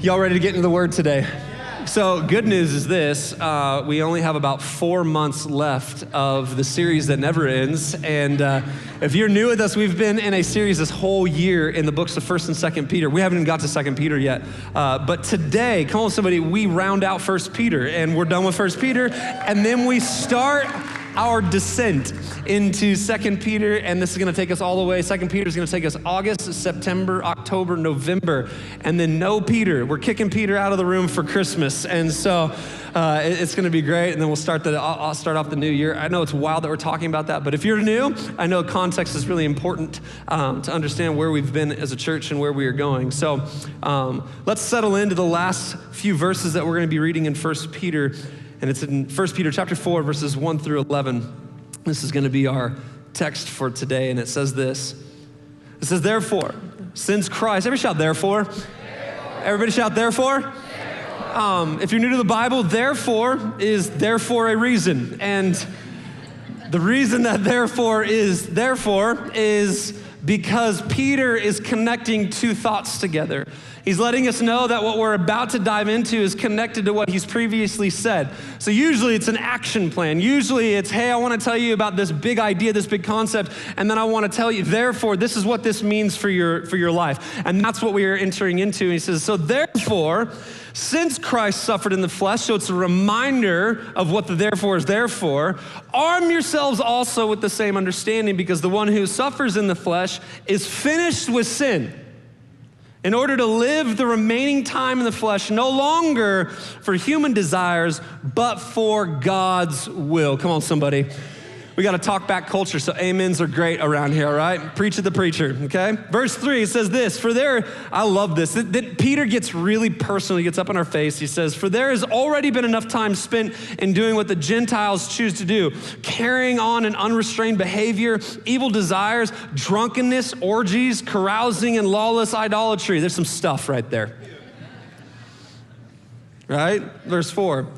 Y'all ready to get into the Word today? So good news is this, we only have about 4 months left of the series that never ends. And if you're new with us, we've been in a series this whole year in the books of 1 and 2 Peter. We haven't even got to 2 Peter yet. But today, come on somebody, we round out 1 Peter and we're done with 1 Peter. And then we start our descent into 2 Peter, and this is gonna take us all the way. 2 Peter is gonna take us August, September, October, November, and then no Peter. We're kicking Peter out of the room for Christmas, and so it's gonna be great, and then we'll start off the new year. I know it's wild that we're talking about that, but if you're new, I know context is really important to understand where we've been as a church and where we are going. So let's settle into the last few verses that we're gonna be reading in 1 Peter. And it's in 1 Peter chapter 4, verses 1 through 11. This is going to be our text for today, and it says this. It says, therefore, since Christ, everybody shout, therefore. Therefore. Everybody shout, therefore. Therefore. If you're new to the Bible, therefore is therefore a reason. And the reason that therefore is because Peter is connecting two thoughts together. He's letting us know that what we're about to dive into is connected to what he's previously said. So usually it's an action plan. Usually it's, hey, I want to tell you about this big idea, this big concept, and then I want to tell you, therefore, this is what this means for your life. And that's what we are entering into. And he says, so therefore, since Christ suffered in the flesh, so it's a reminder of what the therefore is there for, arm yourselves also with the same understanding, because the one who suffers in the flesh is finished with sin, in order to live the remaining time in the flesh, no longer for human desires, but for God's will. Come on, somebody. We got to talk back culture, so amens are great around here, all right? Preach at the preacher, okay? Verse 3, it says this, I love this. That Peter gets really personal. He gets up in our face. He says, for there has already been enough time spent in doing what the Gentiles choose to do, carrying on in unrestrained behavior, evil desires, drunkenness, orgies, carousing, and lawless idolatry. There's some stuff right there, right? Verse 4.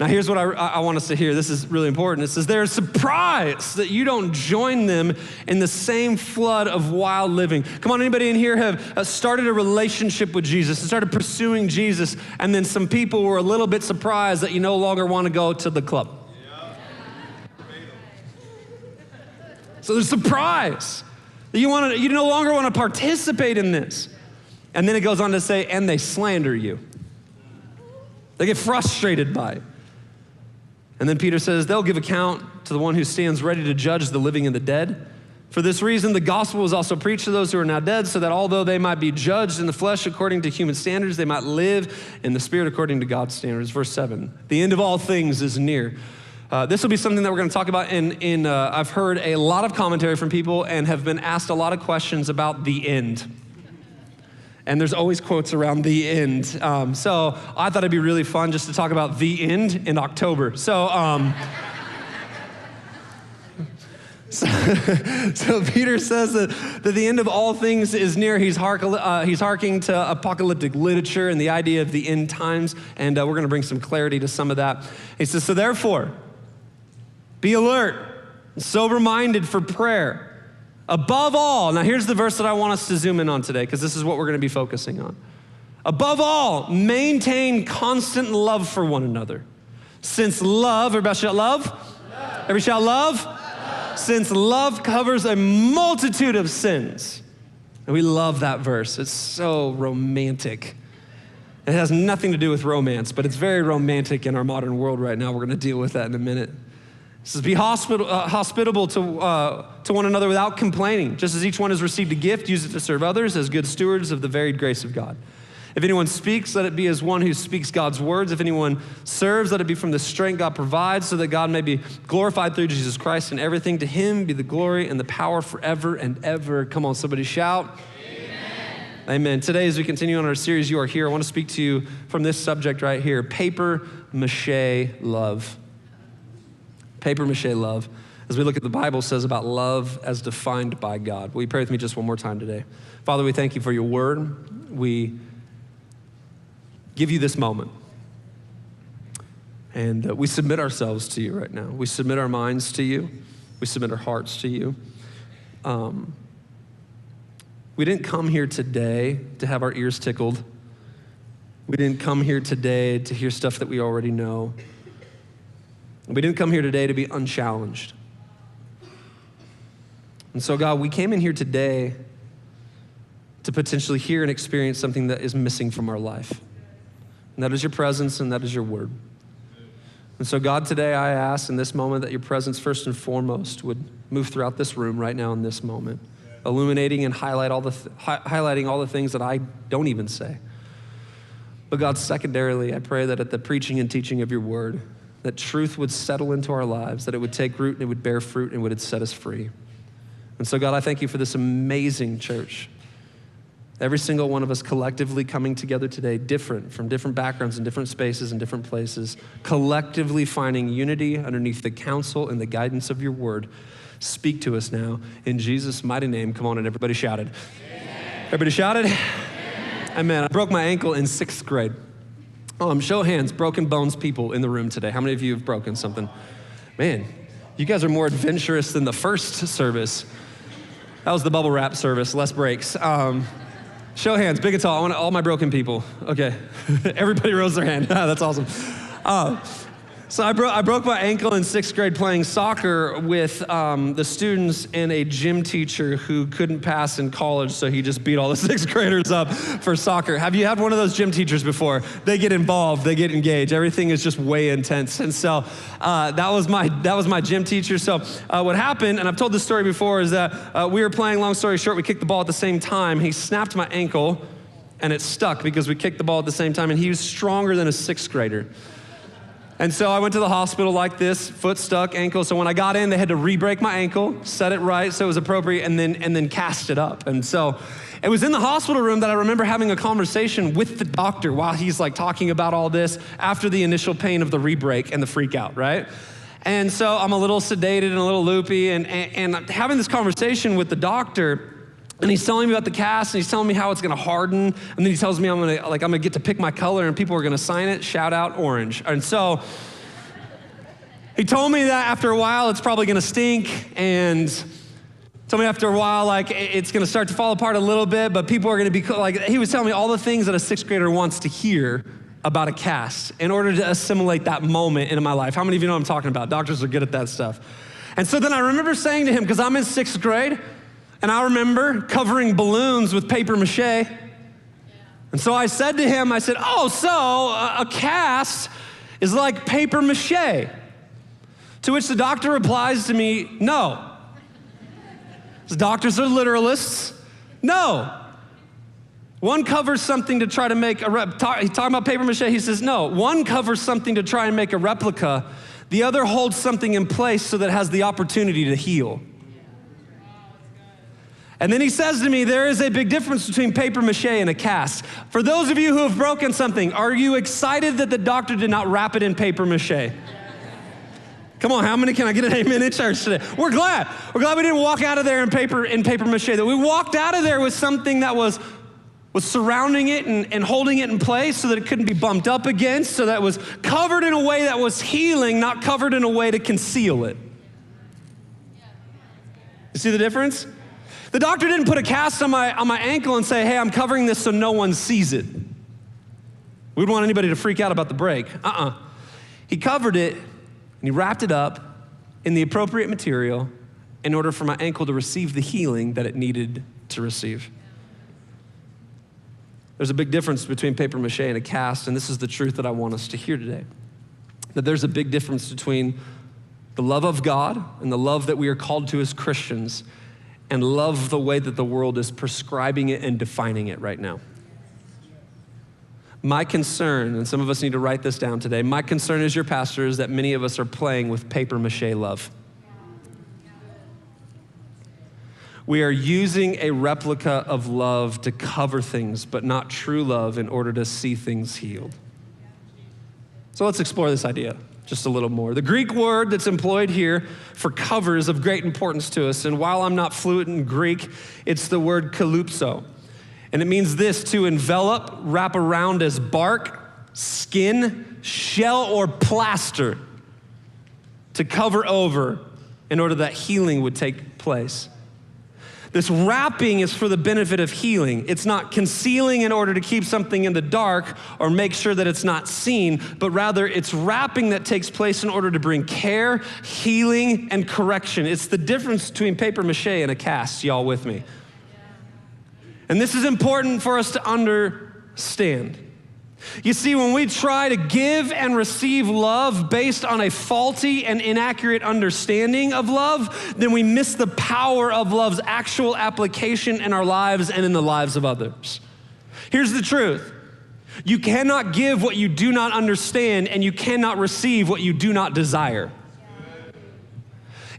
Now here's what I want us to hear. This is really important. It says, they're surprised that you don't join them in the same flood of wild living. Come on, anybody in here have started a relationship with Jesus and started pursuing Jesus, and then some people were a little bit surprised that you no longer want to go to the club. Yeah. So they're surprised that you no longer want to participate in this. And then it goes on to say, and they slander you. They get frustrated by it. And then Peter says, they'll give account to the one who stands ready to judge the living and the dead. For this reason, the gospel was also preached to those who are now dead, so that although they might be judged in the flesh according to human standards, they might live in the spirit according to God's standards. Verse 7, the end of all things is near. This will be something that we're going to talk about in I've heard a lot of commentary from people and have been asked a lot of questions about the end. And there's always quotes around the end. So I thought it'd be really fun just to talk about the end in October. So, so Peter says that the end of all things is near. He's hearkening to apocalyptic literature and the idea of the end times. And we're gonna bring some clarity to some of that. He says, so therefore, be alert and sober-minded for prayer. Above all, now here's the verse that I want us to zoom in on today, because this is what we're going to be focusing on. Above all, maintain constant love for one another. Since love, everybody shout love? Love. Everybody shout love? Love. Since love covers a multitude of sins. And we love that verse. It's so romantic. It has nothing to do with romance, but it's very romantic in our modern world right now. We're going to deal with that in a minute. It says, be hospitable to one another without complaining. Just as each one has received a gift, use it to serve others as good stewards of the varied grace of God. If anyone speaks, let it be as one who speaks God's words. If anyone serves, let it be from the strength God provides, so that God may be glorified through Jesus Christ in everything. To him be the glory and the power forever and ever. Come on, somebody shout. Amen. Amen. Today, as we continue on our series, You Are Here, I want to speak to you from this subject right here, papier-mâché love. Papier-mâché love. As we look at the Bible, says about love as defined by God. Will you pray with me just one more time today? Father, we thank you for your word. We give you this moment. And we submit ourselves to you right now. We submit our minds to you. We submit our hearts to you. We didn't come here today to have our ears tickled. We didn't come here today to hear stuff that we already know. We didn't come here today to be unchallenged. And so, God, we came in here today to potentially hear and experience something that is missing from our life. And that is your presence, and that is your word. And so, God, today I ask in this moment that your presence first and foremost would move throughout this room right now in this moment, illuminating and highlighting all the things that I don't even say. But God, secondarily, I pray that at the preaching and teaching of your word, that truth would settle into our lives, that it would take root and it would bear fruit and it would set us free. And so, God, I thank you for this amazing church. Every single one of us collectively coming together today, different, from different backgrounds and different spaces and different places, collectively finding unity underneath the counsel and the guidance of your word. Speak to us now. In Jesus' mighty name, come on, and everybody shouted. Amen. Everybody shouted? Amen. Amen. I broke my ankle in 6th grade. Show of hands, broken bones people in the room today. How many of you have broken something? Man, you guys are more adventurous than the first service. That was the bubble wrap service, less breaks. Show of hands, big and tall. I want all my broken people. Okay, everybody rose their hand. That's awesome. So I broke my ankle in 6th grade playing soccer with the students and a gym teacher who couldn't pass in college, so he just beat all the 6th graders up for soccer. Have you had one of those gym teachers before? They get involved, they get engaged. Everything is just way intense. And so that was my gym teacher. So what happened, and I've told this story before, is that we were playing, long story short, we kicked the ball at the same time. He snapped my ankle, and it stuck because we kicked the ball at the same time, and he was stronger than a 6th grader. And so I went to the hospital like this, foot stuck, ankle. So when I got in, they had to re-break my ankle, set it right so it was appropriate, and then cast it up. And so it was in the hospital room that I remember having a conversation with the doctor while he's like talking about all this after the initial pain of the re-break and the freak out, right? And so I'm a little sedated and a little loopy, and having this conversation with the doctor. And he's telling me about the cast, and he's telling me how it's gonna harden, and then he tells me I'm gonna get to pick my color, and people are gonna sign it, shout out orange. And so he told me that after a while it's probably gonna stink, and told me after a while like it's gonna start to fall apart a little bit, but people are gonna be like, he was telling me all the things that a 6th grader wants to hear about a cast in order to assimilate that moment into my life. How many of you know what I'm talking about? Doctors are good at that stuff. And so then I remember saying to him, because I'm in 6th grade. And I remember covering balloons with papier-mâché. Yeah. And so I said to him, I said, oh, so a cast is like papier-mâché. To which the doctor replies to me, no. The doctors are literalists. No. One covers something to try to make a replica. He's talking about papier-mâché. He says, no, one covers something to try and make a replica. The other holds something in place so that it has the opportunity to heal. And then he says to me, there is a big difference between papier-mâché and a cast. For those of you who have broken something, are you excited that the doctor did not wrap it in papier-mâché? Come on, how many can I get an amen in church today? We're glad. We're glad we didn't walk out of there in papier-mâché, that we walked out of there with something that was surrounding it and holding it in place so that it couldn't be bumped up against, so that it was covered in a way that was healing, not covered in a way to conceal it. You see the difference? The doctor didn't put a cast on my ankle and say, hey, I'm covering this so no one sees it. We wouldn't want anybody to freak out about the break. He covered it, and he wrapped it up in the appropriate material in order for my ankle to receive the healing that it needed to receive. There's a big difference between papier-mâché and a cast, and this is the truth that I want us to hear today. That there's a big difference between the love of God and the love that we are called to as Christians, and love the way that the world is prescribing it and defining it right now. My concern, and some of us need to write this down today, my concern as your pastor is that many of us are playing with papier-mâché love. We are using a replica of love to cover things, but not true love in order to see things healed. So let's explore this idea just a little more. The Greek word that's employed here for cover is of great importance to us, and while I'm not fluent in Greek, it's the word kalypso, and it means this: to envelop, wrap around as bark, skin, shell, or plaster, to cover over in order that healing would take place. This wrapping is for the benefit of healing. It's not concealing in order to keep something in the dark or make sure that it's not seen, but rather it's wrapping that takes place in order to bring care, healing, and correction. It's the difference between papier-mâché and a cast, y'all with me? And this is important for us to understand. You see, when we try to give and receive love based on a faulty and inaccurate understanding of love, then we miss the power of love's actual application in our lives and in the lives of others. Here's the truth. You cannot give what you do not understand, and you cannot receive what you do not desire.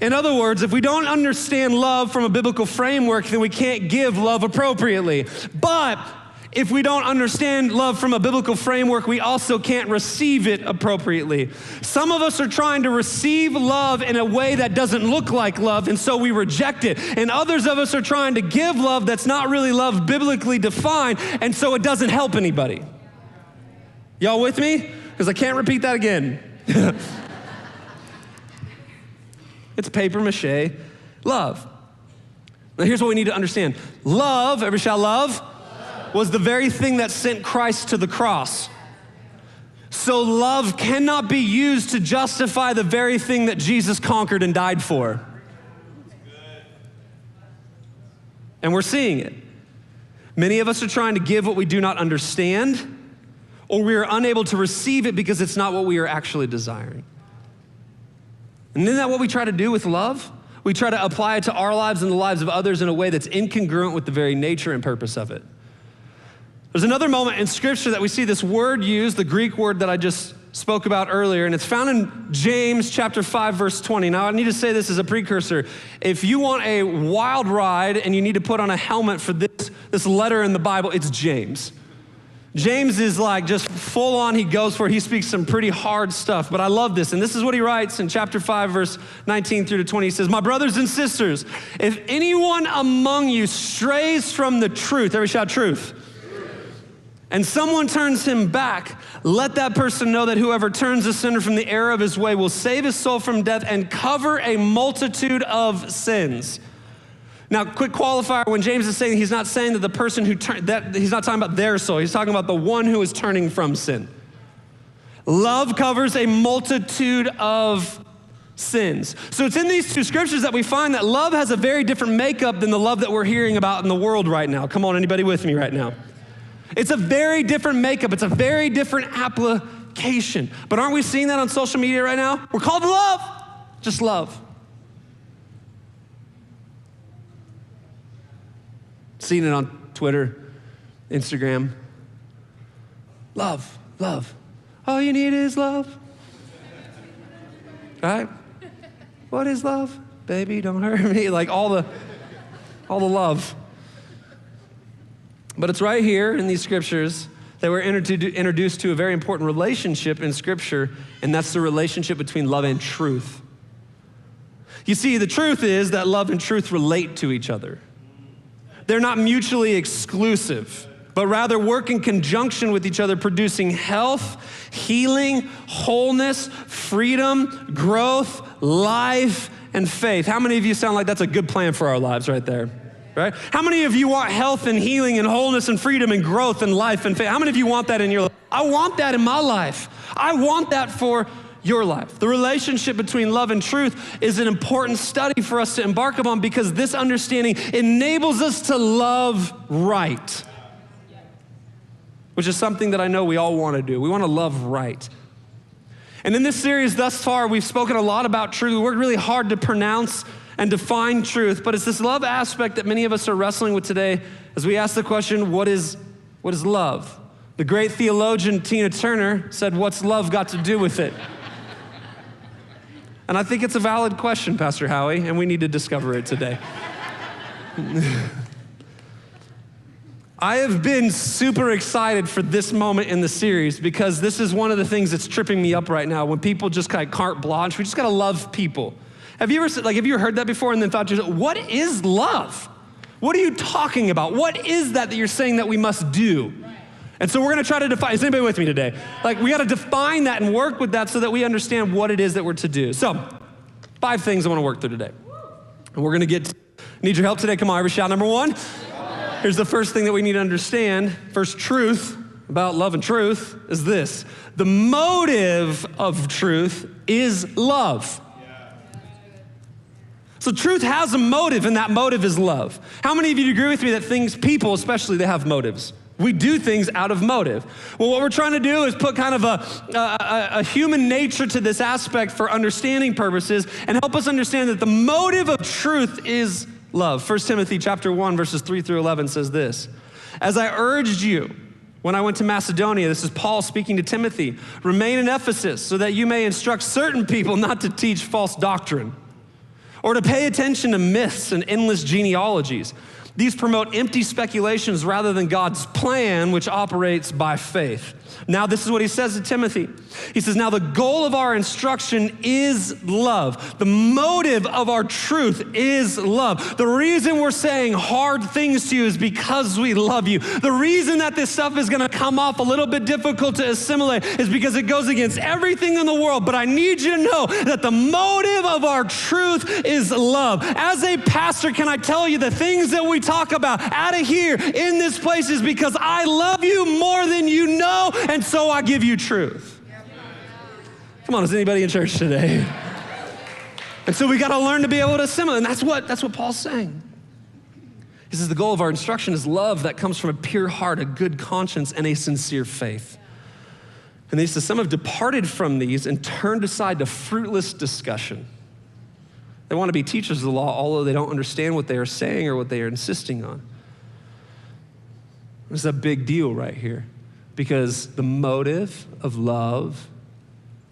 In other words, if we don't understand love from a biblical framework, then we can't give love appropriately. But if we don't understand love from a biblical framework, we also can't receive it appropriately. Some of us are trying to receive love in a way that doesn't look like love, and so we reject it. And others of us are trying to give love that's not really love biblically defined, and so it doesn't help anybody. Y'all with me? Because I can't repeat that again. It's papier-mâché love. Now here's what we need to understand. Love, everybody shout love, was the very thing that sent Christ to the cross. So love cannot be used to justify the very thing that Jesus conquered and died for. And we're seeing it. Many of us are trying to give what we do not understand, or we are unable to receive it because it's not what we are actually desiring. And isn't that what we try to do with love? We try to apply it to our lives and the lives of others in a way that's incongruent with the very nature and purpose of it. There's another moment in Scripture that we see this word used, the Greek word that I just spoke about earlier, and it's found in James chapter 5, verse 20. Now, I need to say this as a precursor. If you want a wild ride and you need to put on a helmet for this letter in the Bible, it's James. James is like just full on, he goes for it. He speaks some pretty hard stuff, but I love this. And this is what he writes in chapter 5, verse 19 through to 20. He says, "My brothers and sisters, if anyone among you strays from the truth," everybody shout truth, "and someone turns him back, let that person know that whoever turns a sinner from the error of his way will save his soul from death and cover a multitude of sins." Now, quick qualifier, when James is saying, he's not saying that the person who he's not talking about their soul, he's talking about the one who is turning from sin. Love covers a multitude of sins. So it's in these two scriptures that we find that love has a very different makeup than the love that we're hearing about in the world right now. Come on, anybody with me right now? It's a very different makeup. It's a very different application. But aren't we seeing that on social media right now? We're called to love, just love. Seen it on Twitter, Instagram. Love, love. All you need is love. Right? What is love? Baby, don't hurt me. Like all the love. But it's right here in these scriptures that we're introduced to a very important relationship in Scripture, and that's the relationship between love and truth. You see, the truth is that love and truth relate to each other. They're not mutually exclusive, but rather work in conjunction with each other, producing health, healing, wholeness, freedom, growth, life, and faith. How many of you sound like that's a good plan for our lives right there? Right? How many of you want health and healing and wholeness and freedom and growth and life and faith? How many of you want that in your life? I want that in my life. I want that for your life. The relationship between love and truth is an important study for us to embark upon because this understanding enables us to love right, which is something that I know we all want to do. We want to love right. And in this series thus far, we've spoken a lot about truth. We worked really hard to pronounce and define truth, but it's this love aspect that many of us are wrestling with today as we ask the question, what is love? The great theologian Tina Turner said, "What's love got to do with it?" And I think it's a valid question, Pastor Howie, and we need to discover it today. I have been super excited for this moment in the series because this is one of the things that's tripping me up right now. When people just kind of carte blanche, we just gotta love people. Have you ever heard that before and then thought to yourself, what is love? What are you talking about? What is that you're saying that we must do? Right. And so we're gonna try to define, is anybody with me today? Like we gotta define that and work with that so that we understand what it is that we're to do. So 5 things I wanna work through today. And we're gonna get Need your help today? Come on, everybody shout number one. Here's the first thing that we need to understand. First truth about love and truth is this. The motive of truth is love. So truth has a motive, and that motive is love. How many of you agree with me that things, people especially, they have motives? We do things out of motive. Well, what we're trying to do is put kind of a human nature to this aspect for understanding purposes and help us understand that the motive of truth is love. 1 Timothy chapter 1, verses 3 through 11 says this, "As I urged you when I went to Macedonia," this is Paul speaking to Timothy, "remain in Ephesus so that you may instruct certain people not to teach false doctrine or to pay attention to myths and endless genealogies. These promote empty speculations rather than God's plan, which operates by faith." Now, this is what he says to Timothy. He says, "Now the goal of our instruction is love." The motive of our truth is love. The reason we're saying hard things to you is because we love you. The reason that this stuff is going to come off a little bit difficult to assimilate is because it goes against everything in the world. But I need you to know that the motive of our truth is love. As a pastor, can I tell you the things that we talk about out of here in this place is because I love you more than you know, and so I give you truth. Come on, is anybody in church today? And so we got to learn to be able to assimilate, and that's what Paul's saying. He says the goal of our instruction is love that comes from a pure heart, a good conscience, and a sincere faith. And he says some have departed from these and turned aside to fruitless discussion. They want to be teachers of the law, although they don't understand what they are saying or what they are insisting on. This is a big deal right here, because the motive of love,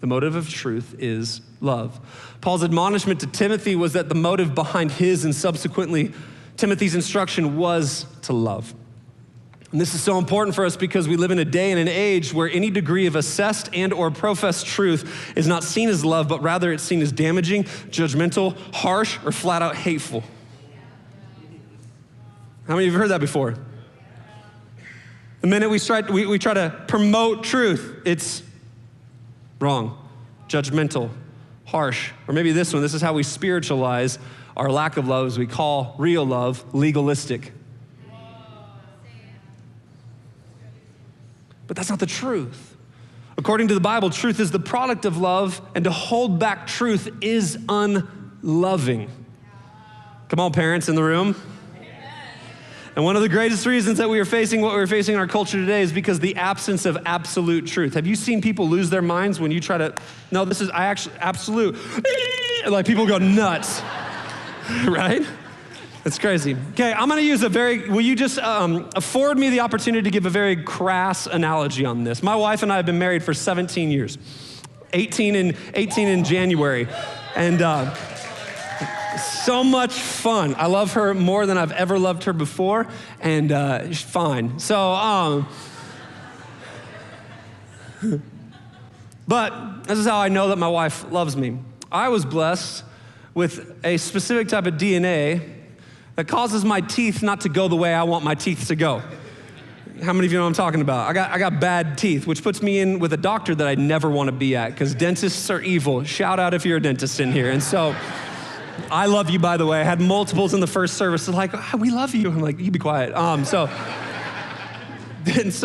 the motive of truth is love. Paul's admonishment to Timothy was that the motive behind his and subsequently Timothy's instruction was to love. And this is so important for us because we live in a day and an age where any degree of assessed and or professed truth is not seen as love, but rather it's seen as damaging, judgmental, harsh, or flat out hateful. How many of you have heard that before? The minute we try to promote truth, it's wrong, judgmental, harsh. Or maybe this one, this is how we spiritualize our lack of love, as we call real love legalistic. But that's not the truth. According to the Bible, truth is the product of love, and to hold back truth is unloving. Come on, parents in the room. And one of the greatest reasons that we are facing what we're facing in our culture today is because the absence of absolute truth. Have you seen people lose their minds when you try to, no, this is, I actually, absolute, like people go nuts, right? That's crazy. Okay, I'm gonna use a very, will you just afford me the opportunity to give a very crass analogy on this? My wife and I have been married for 17 years, 18 in January, and so much fun. I love her more than I've ever loved her before, and she's fine. So, but this is how I know that my wife loves me. I was blessed with a specific type of DNA that causes my teeth not to go the way I want my teeth to go. How many of you know what I'm talking about? I got bad teeth, which puts me in with a doctor that I never want to be at, because dentists are evil. Shout out if you're a dentist in here. And so, I love you, by the way. I had multiples in the first service. They're like, oh, we love you. I'm like, you be quiet. I get,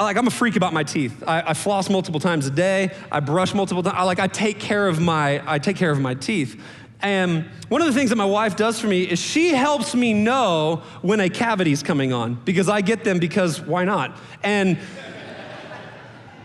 like, I'm a freak about my teeth. I floss multiple times a day. I brush multiple times. I take care of my teeth. And one of the things that my wife does for me is she helps me know when a cavity's coming on, because I get them because why not? And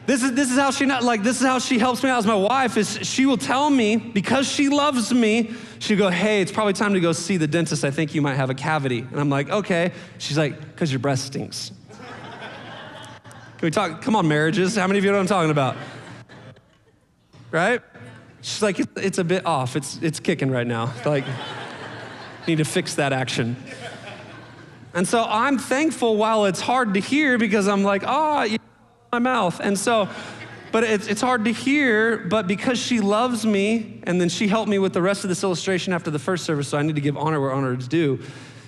this is how she, not like, this is how she helps me out as my wife, is she will tell me, because she loves me, she'll go, hey, it's probably time to go see the dentist. I think you might have a cavity. And I'm like, okay. She's like, because your breath stinks. Can we talk, come on, marriages. How many of you know what I'm talking about? Right? She's like, it's a bit off. It's kicking right now. Like, need to fix that action. And so I'm thankful while it's hard to hear, because I'm like, oh, you know, my mouth. And so, but it's hard to hear, but because she loves me, and then she helped me with the rest of this illustration after the first service, so I need to give honor where honor is due.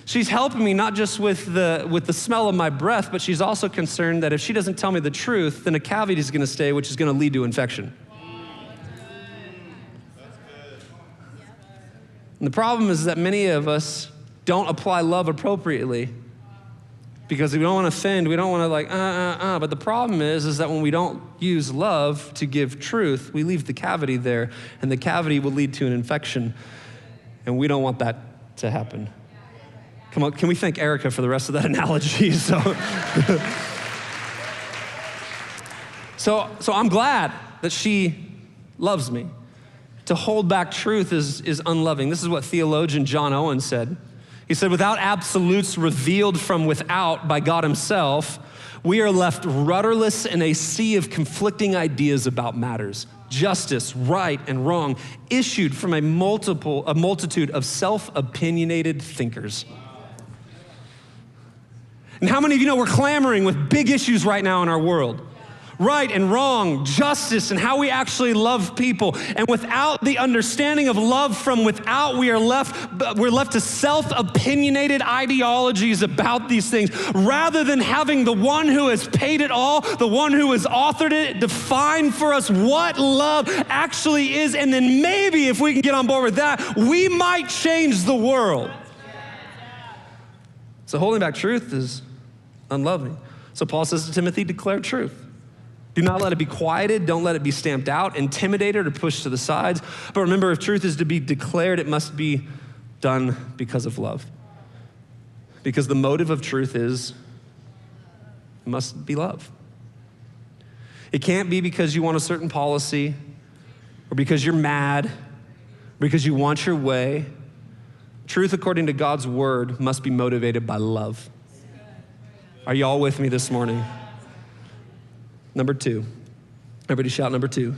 She's helping me not just with the smell of my breath, but she's also concerned that if she doesn't tell me the truth, then a cavity is going to stay, which is going to lead to infection. And the problem is that many of us don't apply love appropriately because we don't want to offend. We don't want to But the problem is that when we don't use love to give truth, we leave the cavity there, and the cavity will lead to an infection. And we don't want that to happen. Come on, can we thank Erica for the rest of that analogy? So I'm glad that she loves me. To hold back truth is unloving. This is what theologian John Owen said. He said, without absolutes revealed from without by God himself, we are left rudderless in a sea of conflicting ideas about matters. Justice, right, and wrong, issued from a multitude of self-opinionated thinkers. And how many of you know we're clamoring with big issues right now in our world? Right and wrong, justice, and how we actually love people. And without the understanding of love from without, we're left to self-opinionated ideologies about these things, rather than having the one who has paid it all, the one who has authored it, define for us what love actually is. And then maybe if we can get on board with that, we might change the world. So holding back truth is unloving. So Paul says to Timothy, declare truth. Do not let it be quieted. Don't let it be stamped out, intimidated, or pushed to the sides. But remember, if truth is to be declared, it must be done because of love. Because the motive of truth must be love. It can't be because you want a certain policy, or because you're mad, or because you want your way. Truth, according to God's word, must be motivated by love. Are y'all with me this morning? Number two. Everybody shout number two.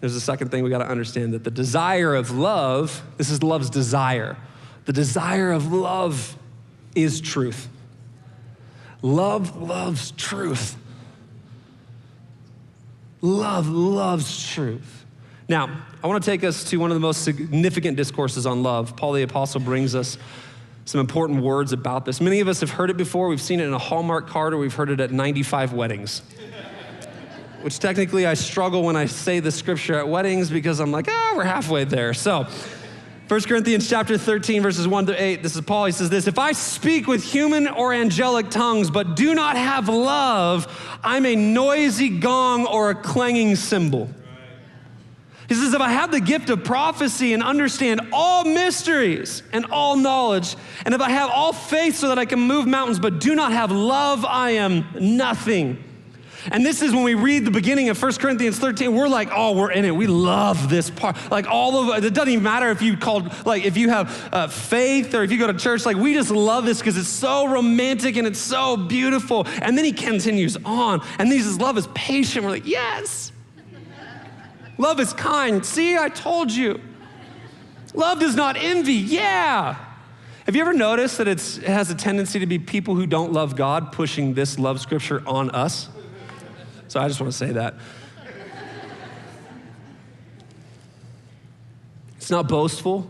There's a second thing we got to understand, that the desire of love, this is love's desire. The desire of love is truth. Love loves truth. Love loves truth. Now, I want to take us to one of the most significant discourses on love. Paul the Apostle brings us some important words about this. Many of us have heard it before. We've seen it in a Hallmark card, or we've heard it at 95 weddings. Which technically I struggle when I say the scripture at weddings because I'm like, we're halfway there. So 1 Corinthians chapter 13, verses 1-8, this is Paul, he says this, if I speak with human or angelic tongues but do not have love, I'm a noisy gong or a clanging cymbal. He says, if I have the gift of prophecy and understand all mysteries and all knowledge, and if I have all faith so that I can move mountains, but do not have love, I am nothing. And this is when we read the beginning of 1 Corinthians 13, we're like, we're in it. We love this part. Like all of it doesn't even matter if you if you have faith or if you go to church. Like we just love this because it's so romantic and it's so beautiful. And then he continues on, and he says, love is patient. We're like, yes. Love is kind. See, I told you. Love does not envy. Yeah. Have you ever noticed that it has a tendency to be people who don't love God pushing this love scripture on us? So I just want to say that. It's not boastful.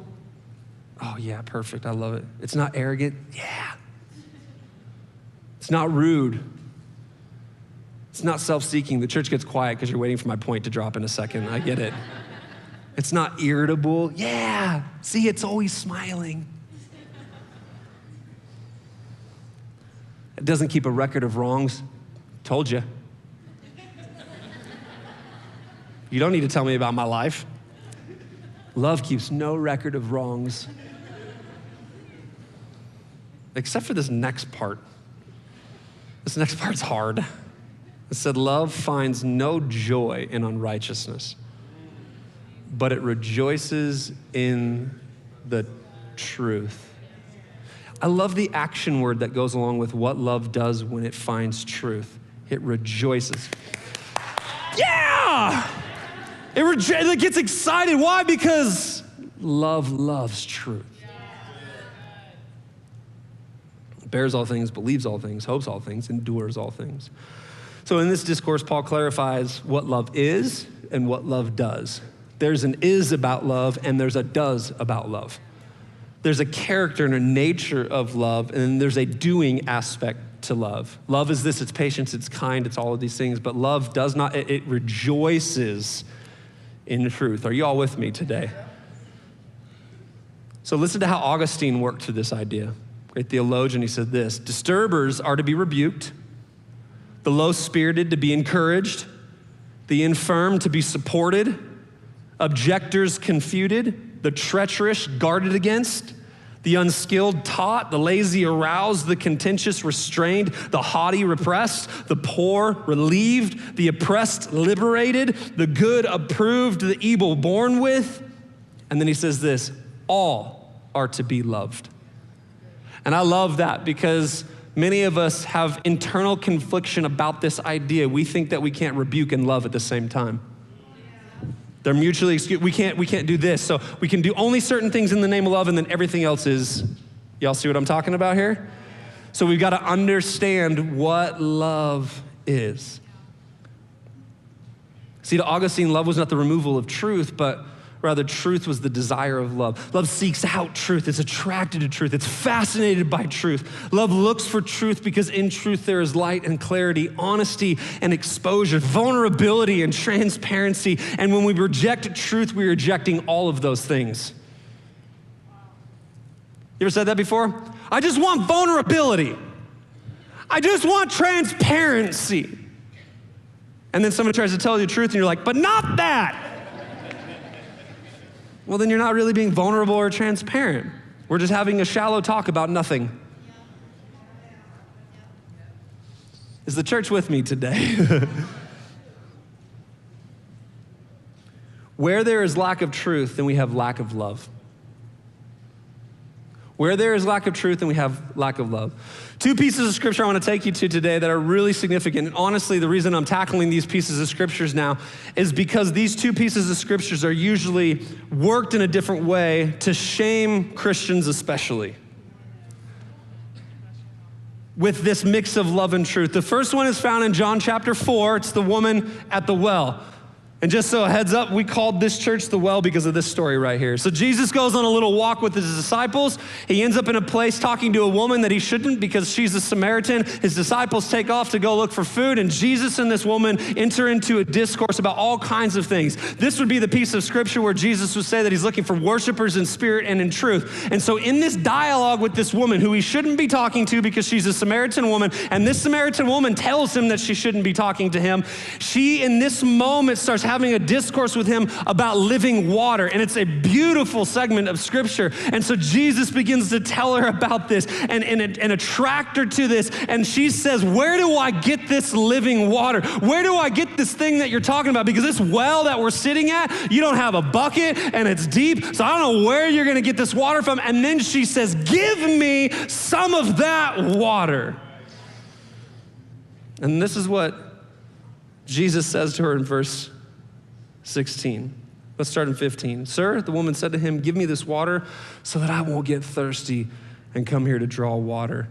Oh, yeah, perfect. I love it. It's not arrogant. Yeah. It's not rude. It's not self-seeking. The church gets quiet because you're waiting for my point to drop in a second. I get it. It's not irritable. Yeah. See, it's always smiling. It doesn't keep a record of wrongs. Told you. You don't need to tell me about my life. Love keeps no record of wrongs. Except for this next part. This next part's hard. It said, love finds no joy in unrighteousness, but it rejoices in the truth. I love the action word that goes along with what love does when it finds truth. It rejoices. Yeah! It gets excited. Why? Because love loves truth. It bears all things, believes all things, hopes all things, endures all things. So in this discourse, Paul clarifies what love is and what love does. There's an is about love and there's a does about love. There's a character and a nature of love, and then there's a doing aspect to love. Love is this, it's patience, it's kind, it's all of these things, but love does not, it rejoices in truth. Are you all with me today? So listen to how Augustine worked through this idea. Great theologian, he said this: disturbers are to be rebuked, the low-spirited to be encouraged, the infirm to be supported, objectors confuted, the treacherous guarded against, the unskilled taught, the lazy aroused, the contentious restrained, the haughty repressed, the poor relieved, the oppressed liberated, the good approved, the evil borne with. And then he says this: all are to be loved. And I love that, because many of us have internal confliction about this idea. We think that we can't rebuke and love at the same time. They're mutually exclusive. We can't do this. So we can do only certain things in the name of love, and then everything else is, y'all see what I'm talking about here? So we've got to understand what love is. See, to Augustine, love was not the removal of truth, but rather truth was the desire of love. Love seeks out truth. It's attracted to truth. It's fascinated by truth. Love looks for truth because in truth there is light and clarity, honesty and exposure, vulnerability and transparency. And when we reject truth, we're rejecting all of those things. You ever said that before? I just want vulnerability. I just want transparency. And then someone tries to tell you the truth and you're like, but not that. Well, then you're not really being vulnerable or transparent. We're just having a shallow talk about nothing. Is the church with me today? Where there is lack of truth, then we have lack of love. Where there is lack of truth, then we have lack of love. Two pieces of scripture I want to take you to today that are really significant. And honestly, the reason I'm tackling these pieces of scriptures now is because these two pieces of scriptures are usually worked in a different way to shame Christians especially, with this mix of love and truth. The first one is found in John chapter 4. It's the woman at the well. And just so a heads up, we called this church The Well because of this story right here. So Jesus goes on a little walk with his disciples. He ends up in a place talking to a woman that he shouldn't, because she's a Samaritan. His disciples take off to go look for food, and Jesus and this woman enter into a discourse about all kinds of things. This would be the piece of scripture where Jesus would say that he's looking for worshipers in spirit and in truth. And so in this dialogue with this woman, who he shouldn't be talking to because she's a Samaritan woman, and this Samaritan woman tells him that she shouldn't be talking to him, she in this moment starts having a discourse with him about living water. And it's a beautiful segment of scripture. And so Jesus begins to tell her about this and attract her to this. And she says, where do I get this living water? Where do I get this thing that you're talking about? Because this well that we're sitting at, you don't have a bucket and it's deep. So I don't know where you're going to get this water from. And then she says, give me some of that water. And this is what Jesus says to her in verse 16. Let's start in 15. Sir, the woman said to him, give me this water so that I won't get thirsty and come here to draw water.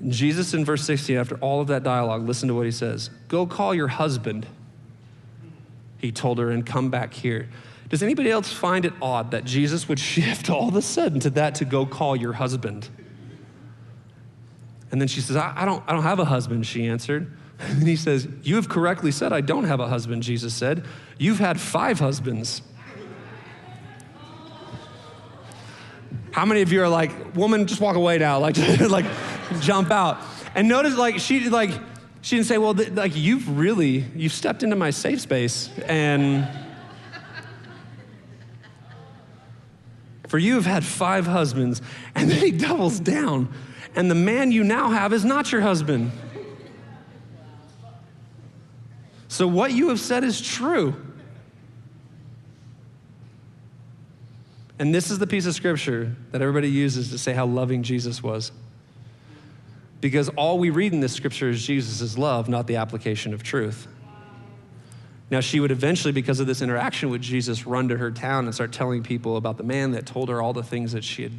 And Jesus in verse 16, after all of that dialogue, listen to what he says. Go call your husband, he told her, and come back here. Does anybody else find it odd that Jesus would shift all of a sudden to that, to go call your husband? And then she says, I don't have a husband, she answered. And then he says, you have correctly said, I don't have a husband, Jesus said. You've had 5 husbands. How many of you are like, woman, just walk away now, like, like jump out. And notice, like, she didn't say, well, like, you've stepped into my safe space. And for you have had 5 husbands. And then he doubles down. And the man you now have is not your husband. So what you have said is true. And this is the piece of scripture that everybody uses to say how loving Jesus was. Because all we read in this scripture is Jesus' love, not the application of truth. Now, she would eventually, because of this interaction with Jesus, run to her town and start telling people about the man that told her all the things that she had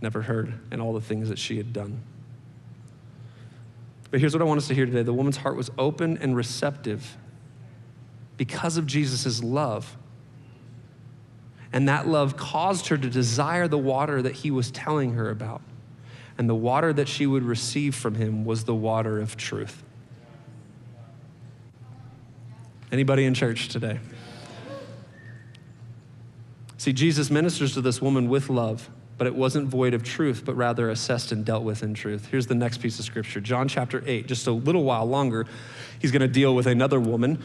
never heard and all the things that she had done. But here's what I want us to hear today. The woman's heart was open and receptive because of Jesus' love. And that love caused her to desire the water that he was telling her about. And the water that she would receive from him was the water of truth. Anybody in church today? See, Jesus ministers to this woman with love, but it wasn't void of truth, but rather assessed and dealt with in truth. Here's the next piece of scripture, John chapter 8, just a little while longer. He's gonna deal with another woman.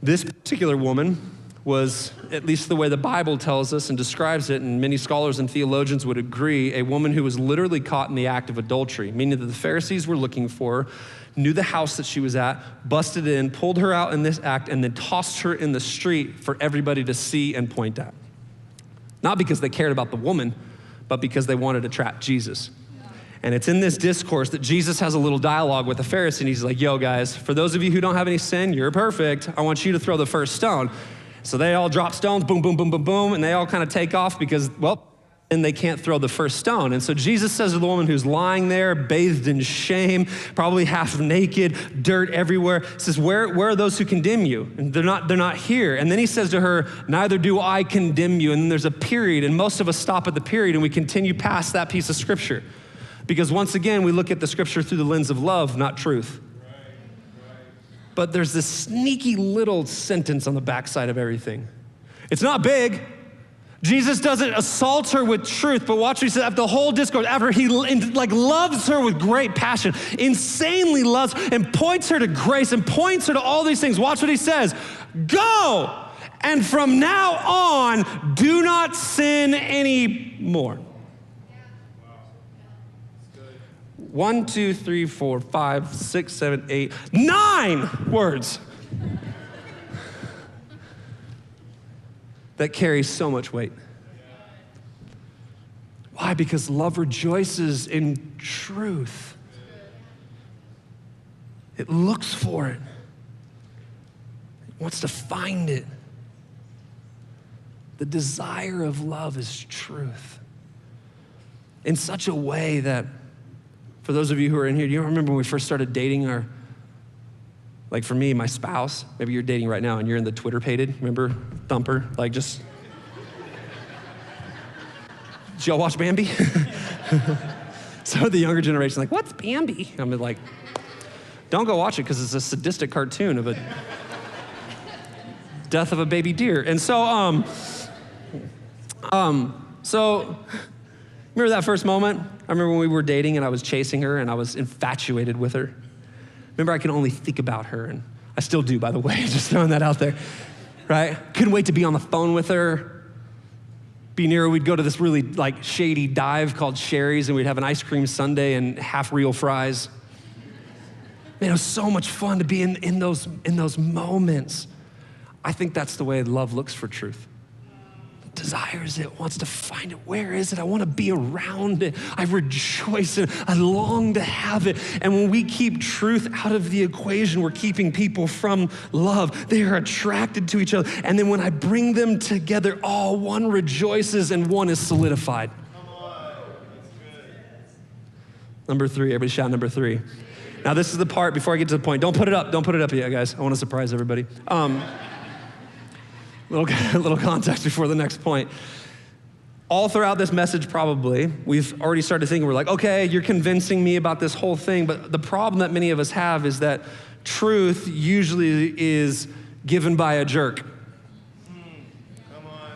This particular woman was, at least the way the Bible tells us and describes it, and many scholars and theologians would agree, a woman who was literally caught in the act of adultery, meaning that the Pharisees were looking for her, knew the house that she was at, busted in, pulled her out in this act, and then tossed her in the street for everybody to see and point at. Not because they cared about the woman, but because they wanted to trap Jesus. And it's in this discourse that Jesus has a little dialogue with the Pharisee, and he's like, yo guys, for those of you who don't have any sin, you're perfect. I want you to throw the first stone. So they all drop stones, boom, boom, boom, boom, boom, and they all kind of take off because, well, and they can't throw the first stone. And so Jesus says to the woman who's lying there, bathed in shame, probably half naked, dirt everywhere, says, where are those who condemn you? And they're not here. And then he says to her, neither do I condemn you. And then there's a period, and most of us stop at the period and we continue past that piece of scripture. Because once again, we look at the scripture through the lens of love, not truth. But there's this sneaky little sentence on the backside of everything. It's not big. Jesus doesn't assault her with truth, but watch what he says after the whole discourse, after he like loves her with great passion, insanely loves, and points her to grace and points her to all these things. Watch what he says, go, and from now on, do not sin anymore. 9 words that carries so much weight. Why? Because love rejoices in truth. It looks for it. It wants to find it. The desire of love is truth in such a way that, for those of you who are in here, do you remember when we first started dating our, like for me, my spouse, maybe you're dating right now and you're in the Twitter-pated, remember? Thumper, like just. Did y'all watch Bambi? Some of the younger generation like, what's Bambi? I'm like, don't go watch it because it's a sadistic cartoon of a death of a baby deer. And so, remember that first moment? I remember when we were dating and I was chasing her and I was infatuated with her. Remember, I could only think about her, and I still do, by the way, just throwing that out there, right? Couldn't wait to be on the phone with her, be near her. We'd go to this really like shady dive called Sherry's, and we'd have an ice cream sundae and half real fries. Man, it was so much fun to be in those moments. I think that's the way love looks for truth. Desires it, wants to find it. Where is it? I want to be around it. I rejoice in it. I long to have it. And when we keep truth out of the equation, we're keeping people from love. They are attracted to each other. And then when I bring them together, all one rejoices and one is solidified. Come on. That's good. Number three, everybody shout number three. Now this is the part before I get to the point. Don't put it up yet, guys. I want to surprise everybody. Little context before the next point. All throughout this message probably, we've already started thinking, we're like, okay, you're convincing me about this whole thing, but the problem that many of us have is that truth usually is given by a jerk. Come on.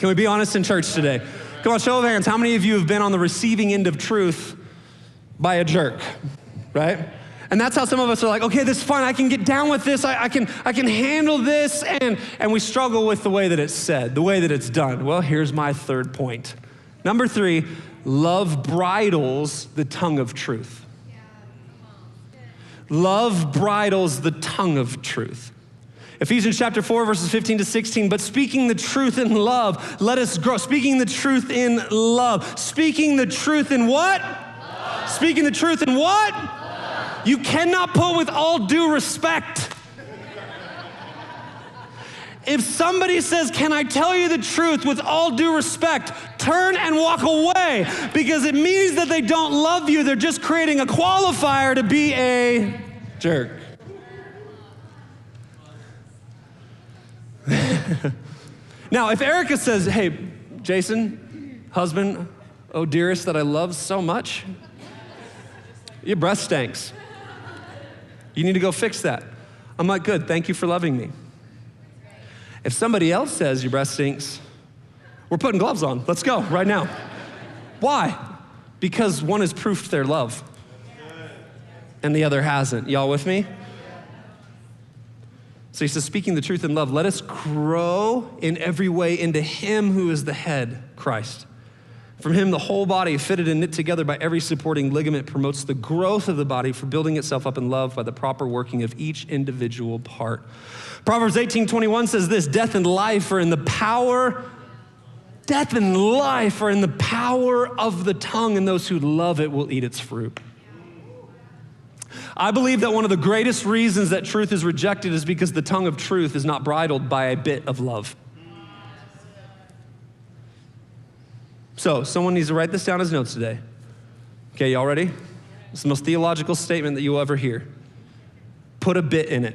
Can we be honest in church today? Come on, show of hands, how many of you have been on the receiving end of truth by a jerk, right? And that's how some of us are like, okay, this is fine. I can get down with this. I can handle this. And we struggle with the way that it's said, the way that it's done. Well, here's my third point. Number three, love bridles the tongue of truth. Love bridles the tongue of truth. Ephesians chapter 4, verses 15 to 16, but speaking the truth in love, let us grow. Speaking the truth in love. Speaking the truth in what? Love. Speaking the truth in what? You cannot put with all due respect. If somebody says, can I tell you the truth with all due respect, turn and walk away, because it means that they don't love you. They're just creating a qualifier to be a jerk. Now, if Erica says, hey, Jason, husband, oh dearest that I love so much, your breath stinks. You need to go fix that. I'm like, good, thank you for loving me. If somebody else says your breath stinks, We're putting gloves on. Let's go right now. Why? Because one has proofed their love and the other hasn't. Y'all with me? So he says, speaking the truth in love, let us grow in every way into him who is the head, Christ. From him, the whole body, fitted and knit together by every supporting ligament, promotes the growth of the body for building itself up in love by the proper working of each individual part. Proverbs 18:21 says this, death and life are in the power of the tongue, and those who love it will eat its fruit. I believe that one of the greatest reasons that truth is rejected is because the tongue of truth is not bridled by a bit of love. So someone needs to write this down as notes today. Okay, y'all ready? It's the most theological statement that you'll ever hear. Put a bit in it.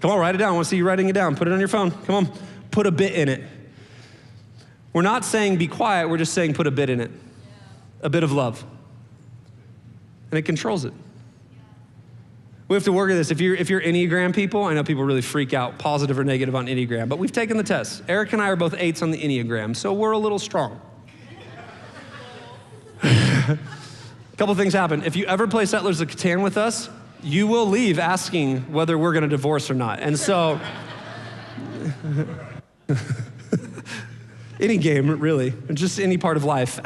Come on, write it down. I want to see you writing it down. Put it on your phone. Come on, put a bit in it. We're not saying be quiet. We're just saying put a bit in it. A bit of love. And it controls it. We have to work at this. If you're Enneagram people, I know people really freak out, positive or negative on Enneagram, but we've taken the test. Erica and I are both 8s on the Enneagram, so we're a little strong. A couple things happen. If you ever play Settlers of Catan with us, you will leave asking whether we're gonna divorce or not. And so, any game, really, just any part of life.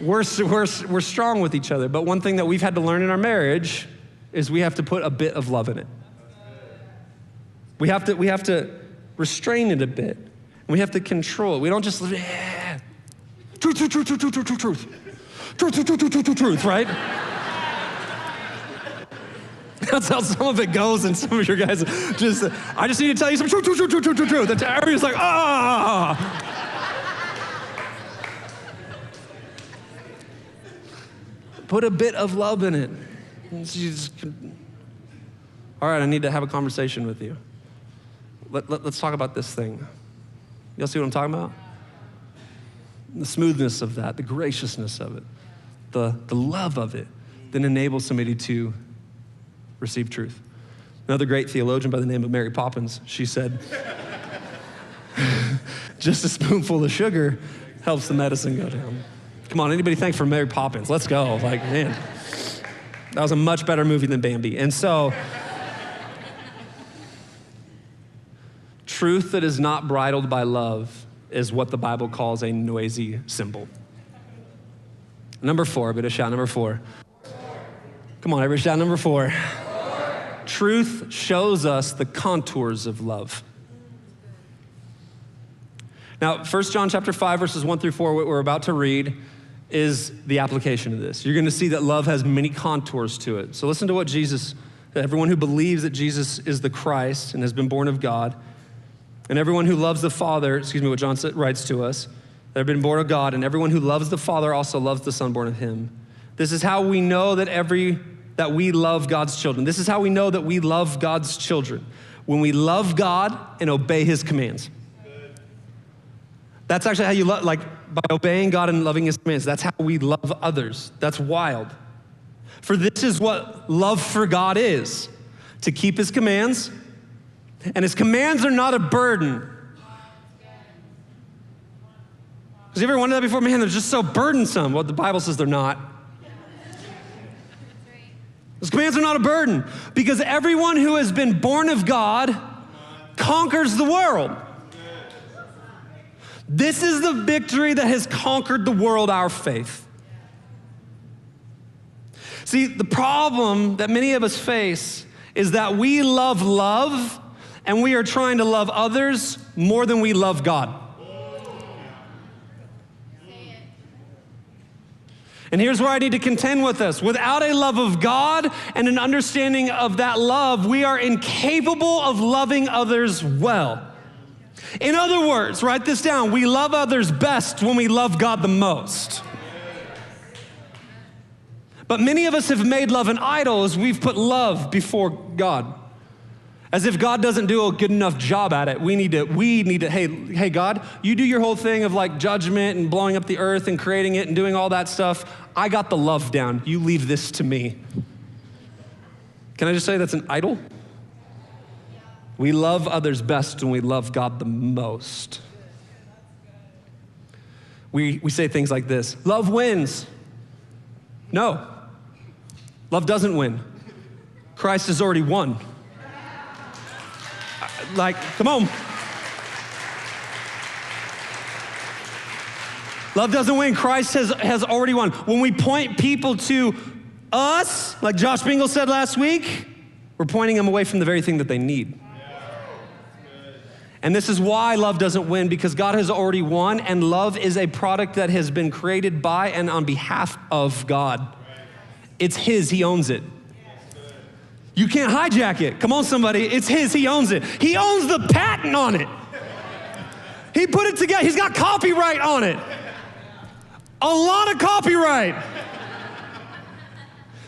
We're strong with each other, but one thing that we've had to learn in our marriage is we have to put a bit of love in it. We have to restrain it a bit. We have to control it. We don't just, truth, right? That's how some of it goes, and some of your guys just, I just need to tell you some truth. That's everybody's like, ah. Put a bit of love in it. All right, I need to have a conversation with you. Let's talk about this thing. Y'all see what I'm talking about? The smoothness of that, the graciousness of it, the love of it, then enables somebody to receive truth. Another great theologian by the name of Mary Poppins, she said, just a spoonful of sugar helps the medicine go down. Come on, anybody thank for Mary Poppins? Let's go, like, man. That was a much better movie than Bambi. And so, truth that is not bridled by love is what the Bible calls a noisy symbol. Number 4, a bit of shout, number 4. Come on, everybody shout, number 4. Truth shows us the contours of love. Now, 1 John chapter 5, verses 1-4, what we're about to read is the application of this. You're gonna see that love has many contours to it. So listen to what Jesus, everyone who believes that Jesus is the Christ and has been born of God, and everyone who loves the Father, what John writes to us, that have been born of God, and everyone who loves the Father also loves the Son born of him. This is how we know that we love God's children. This is how we know that we love God's children, when we love God and obey his commands. That's actually how you love, like by obeying God and loving his commands. That's how we love others. That's wild. For this is what love for God is, to keep his commands. And his commands are not a burden. Has you ever wondered that before? Man, they're just so burdensome. Well, the Bible says they're not. His commands are not a burden because everyone who has been born of God conquers the world. This is the victory that has conquered the world, our faith. See, the problem that many of us face is that we love love and we are trying to love others more than we love God. And here's where I need to contend with us. Without a love of God and an understanding of that love, we are incapable of loving others well. In other words, write this down, we love others best when we love God the most. But many of us have made love an idol as we've put love before God. As if God doesn't do a good enough job at it. We need to, hey God, you do your whole thing of like judgment and blowing up the earth and creating it and doing all that stuff. I got the love down, you leave this to me. Can I just say that's an idol? We love others best when we love God the most. We say things like this: love wins. No, love doesn't win. Christ has already won. Like, come on. Love doesn't win. Christ has already won. When we point people to us, like Josh Bingle said last week, we're pointing them away from the very thing that they need. And this is why love doesn't win, because God has already won, and love is a product that has been created by and on behalf of God. It's His. He owns it. You can't hijack it. Come on, somebody. It's His. He owns it. He owns the patent on it. He put it together. He's got copyright on it. A lot of copyright.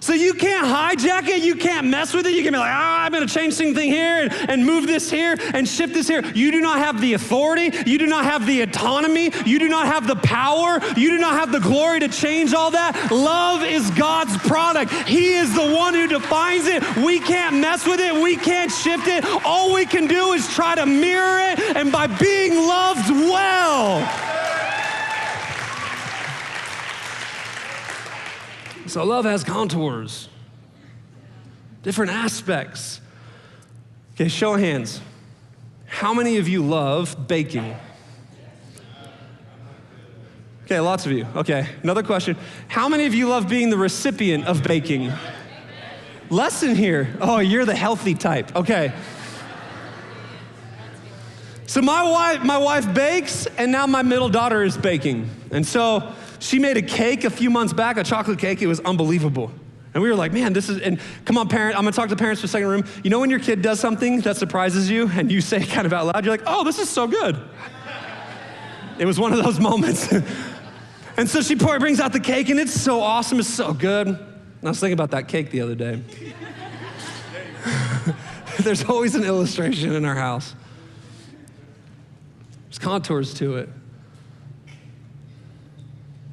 So you can't hijack it. You can't mess with it. You can be like, I'm going to change something here and move this here and shift this here. You do not have the authority. You do not have the autonomy. You do not have the power. You do not have the glory to change all that. Love is God's product. He is the one who defines it. We can't mess with it. We can't shift it. All we can do is try to mirror it, and by being loved well. So love has contours, different aspects. Okay, show of hands. How many of you love baking? Okay, lots of you. Okay, another question. How many of you love being the recipient of baking? Lesson here. Oh, you're the healthy type. Okay. So my wife bakes, and now my middle daughter is baking. And so she made a cake a few months back, a chocolate cake. It was unbelievable. And we were like, man, this is, and come on, parent, I'm gonna talk to parents for a second room. You know when your kid does something that surprises you and you say kind of out loud, you're like, oh, this is so good. It was one of those moments. And so she brings out the cake, and it's so awesome, it's so good. And I was thinking about that cake the other day. There's always an illustration in our house. There's contours to it.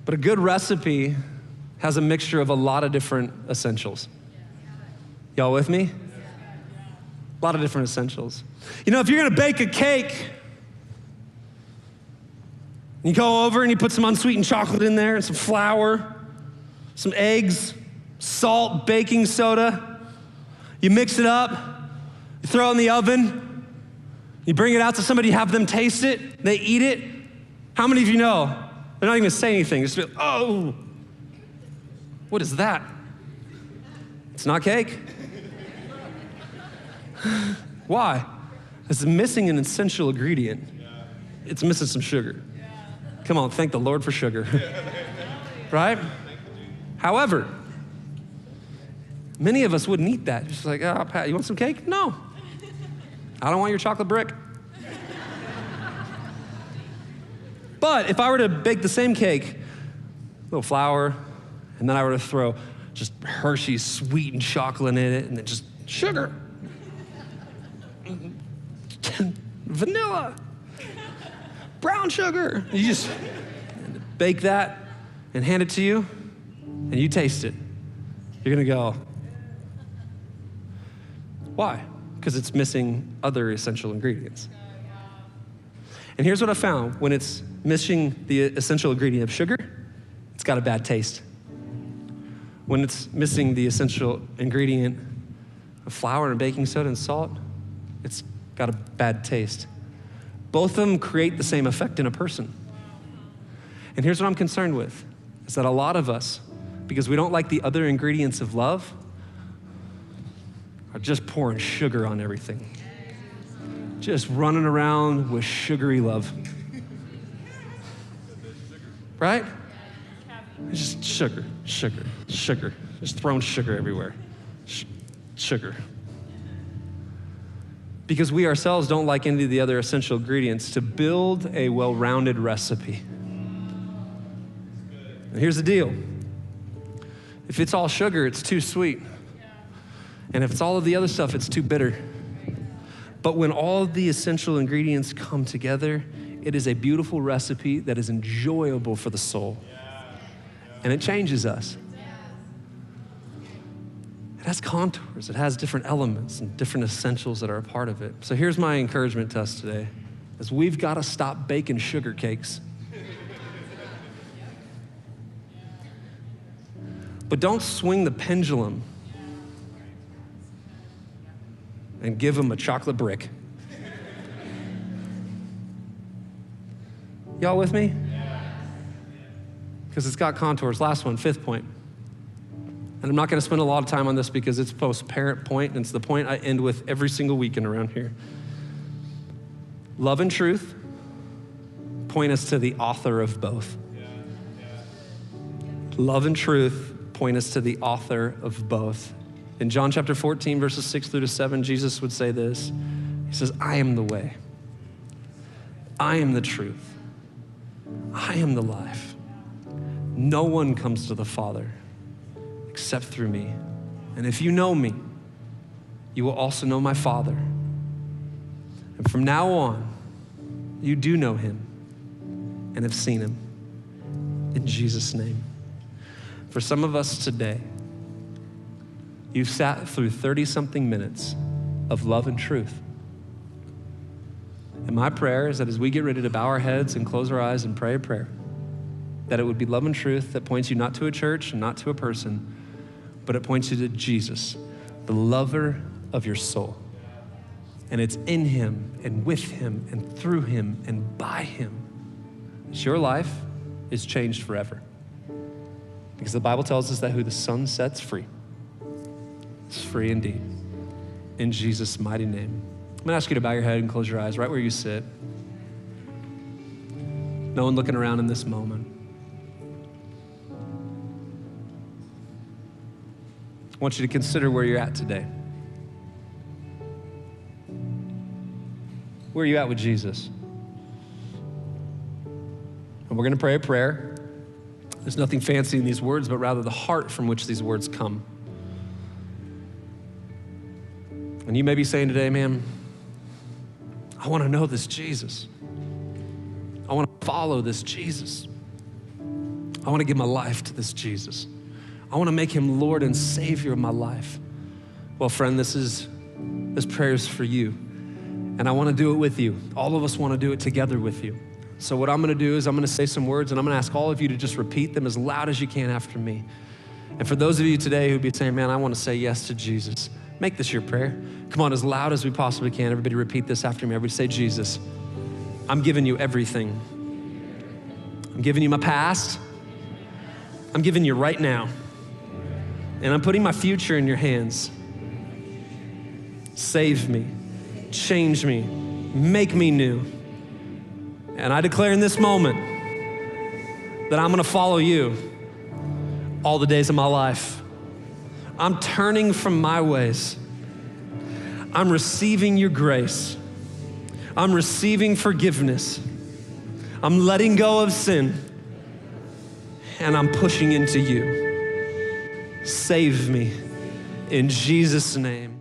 But a good recipe has a mixture of a lot of different essentials. Y'all with me? A lot of different essentials. You know, if you're gonna bake a cake, you go over and you put some unsweetened chocolate in there, and some flour, some eggs, salt, baking soda. You mix it up, you throw it in the oven, you bring it out to somebody, have them taste it, they eat it. How many of you know? They're not even gonna say anything. Just be like, oh, what is that? It's not cake. Why? It's missing an essential ingredient. It's missing some sugar. Come on, thank the Lord for sugar. Right? However, many of us wouldn't eat that. Just like, oh, Pat, you want some cake? No. I don't want your chocolate brick. But if I were to bake the same cake, a little flour, and then I were to throw just Hershey's sweetened chocolate in it, and then just sugar, vanilla, brown sugar. You just bake that and hand it to you, and you taste it. You're gonna go, why? Because it's missing other essential ingredients. And here's what I found: when it's missing the essential ingredient of sugar, it's got a bad taste. When it's missing the essential ingredient of flour and baking soda and salt, it's got a bad taste. Both of them create the same effect in a person. And here's what I'm concerned with, is that a lot of us, because we don't like the other ingredients of love, are just pouring sugar on everything. Just running around with sugary love. Right? It's just sugar, sugar, sugar. Just throwing sugar everywhere. Sugar. Because we ourselves don't like any of the other essential ingredients to build a well-rounded recipe. And here's the deal. If it's all sugar, it's too sweet. And if it's all of the other stuff, it's too bitter. But when all the essential ingredients come together, it is a beautiful recipe that is enjoyable for the soul. And it changes us. It has contours. It has different elements and different essentials that are a part of it. So here's my encouragement to us today, is we've got to stop baking sugar cakes. But don't swing the pendulum and give them a chocolate brick. Y'all with me? Because it's got contours. Last one, fifth point. And I'm not gonna spend a lot of time on this because it's post-parent point, and it's the point I end with every single weekend around here. Love and truth point us to the author of both. Love and truth point us to the author of both. In John chapter 14, verses 6 through to 7, Jesus would say this. He says, I am the way. I am the truth. I am the life. No one comes to the Father except through me. And if you know me, you will also know my Father. And from now on, you do know him and have seen him. In Jesus' name. For some of us today, you've sat through 30-something minutes of love and truth. And my prayer is that as we get ready to bow our heads and close our eyes and pray a prayer, that it would be love and truth that points you not to a church and not to a person, but it points you to Jesus, the lover of your soul. And it's in him and with him and through him and by him. Your life is changed forever. Because the Bible tells us that who the Son sets free is free indeed. In Jesus' mighty name. I'm gonna ask you to bow your head and close your eyes right where you sit. No one looking around in this moment. I want you to consider where you're at today. Where are you at with Jesus? And we're gonna pray a prayer. There's nothing fancy in these words, but rather the heart from which these words come. And you may be saying today, man, I want to know this Jesus. I want to follow this Jesus. I want to give my life to this Jesus. I want to make him Lord and Savior of my life. Well, friend, this prayer is for you. And I want to do it with you. All of us want to do it together with you. So what I'm gonna do is I'm gonna say some words and I'm gonna ask all of you to just repeat them as loud as you can after me. And for those of you today who'd be saying, man, I wanna say yes to Jesus, make this your prayer. Come on, as loud as we possibly can. Everybody repeat this after me. Everybody say, Jesus, I'm giving you everything. I'm giving you my past. I'm giving you right now. And I'm putting my future in your hands. Save me, change me, make me new. And I declare in this moment that I'm gonna follow you all the days of my life. I'm turning from my ways. I'm receiving your grace. I'm receiving forgiveness. I'm letting go of sin. And I'm pushing into you. Save me in Jesus' name.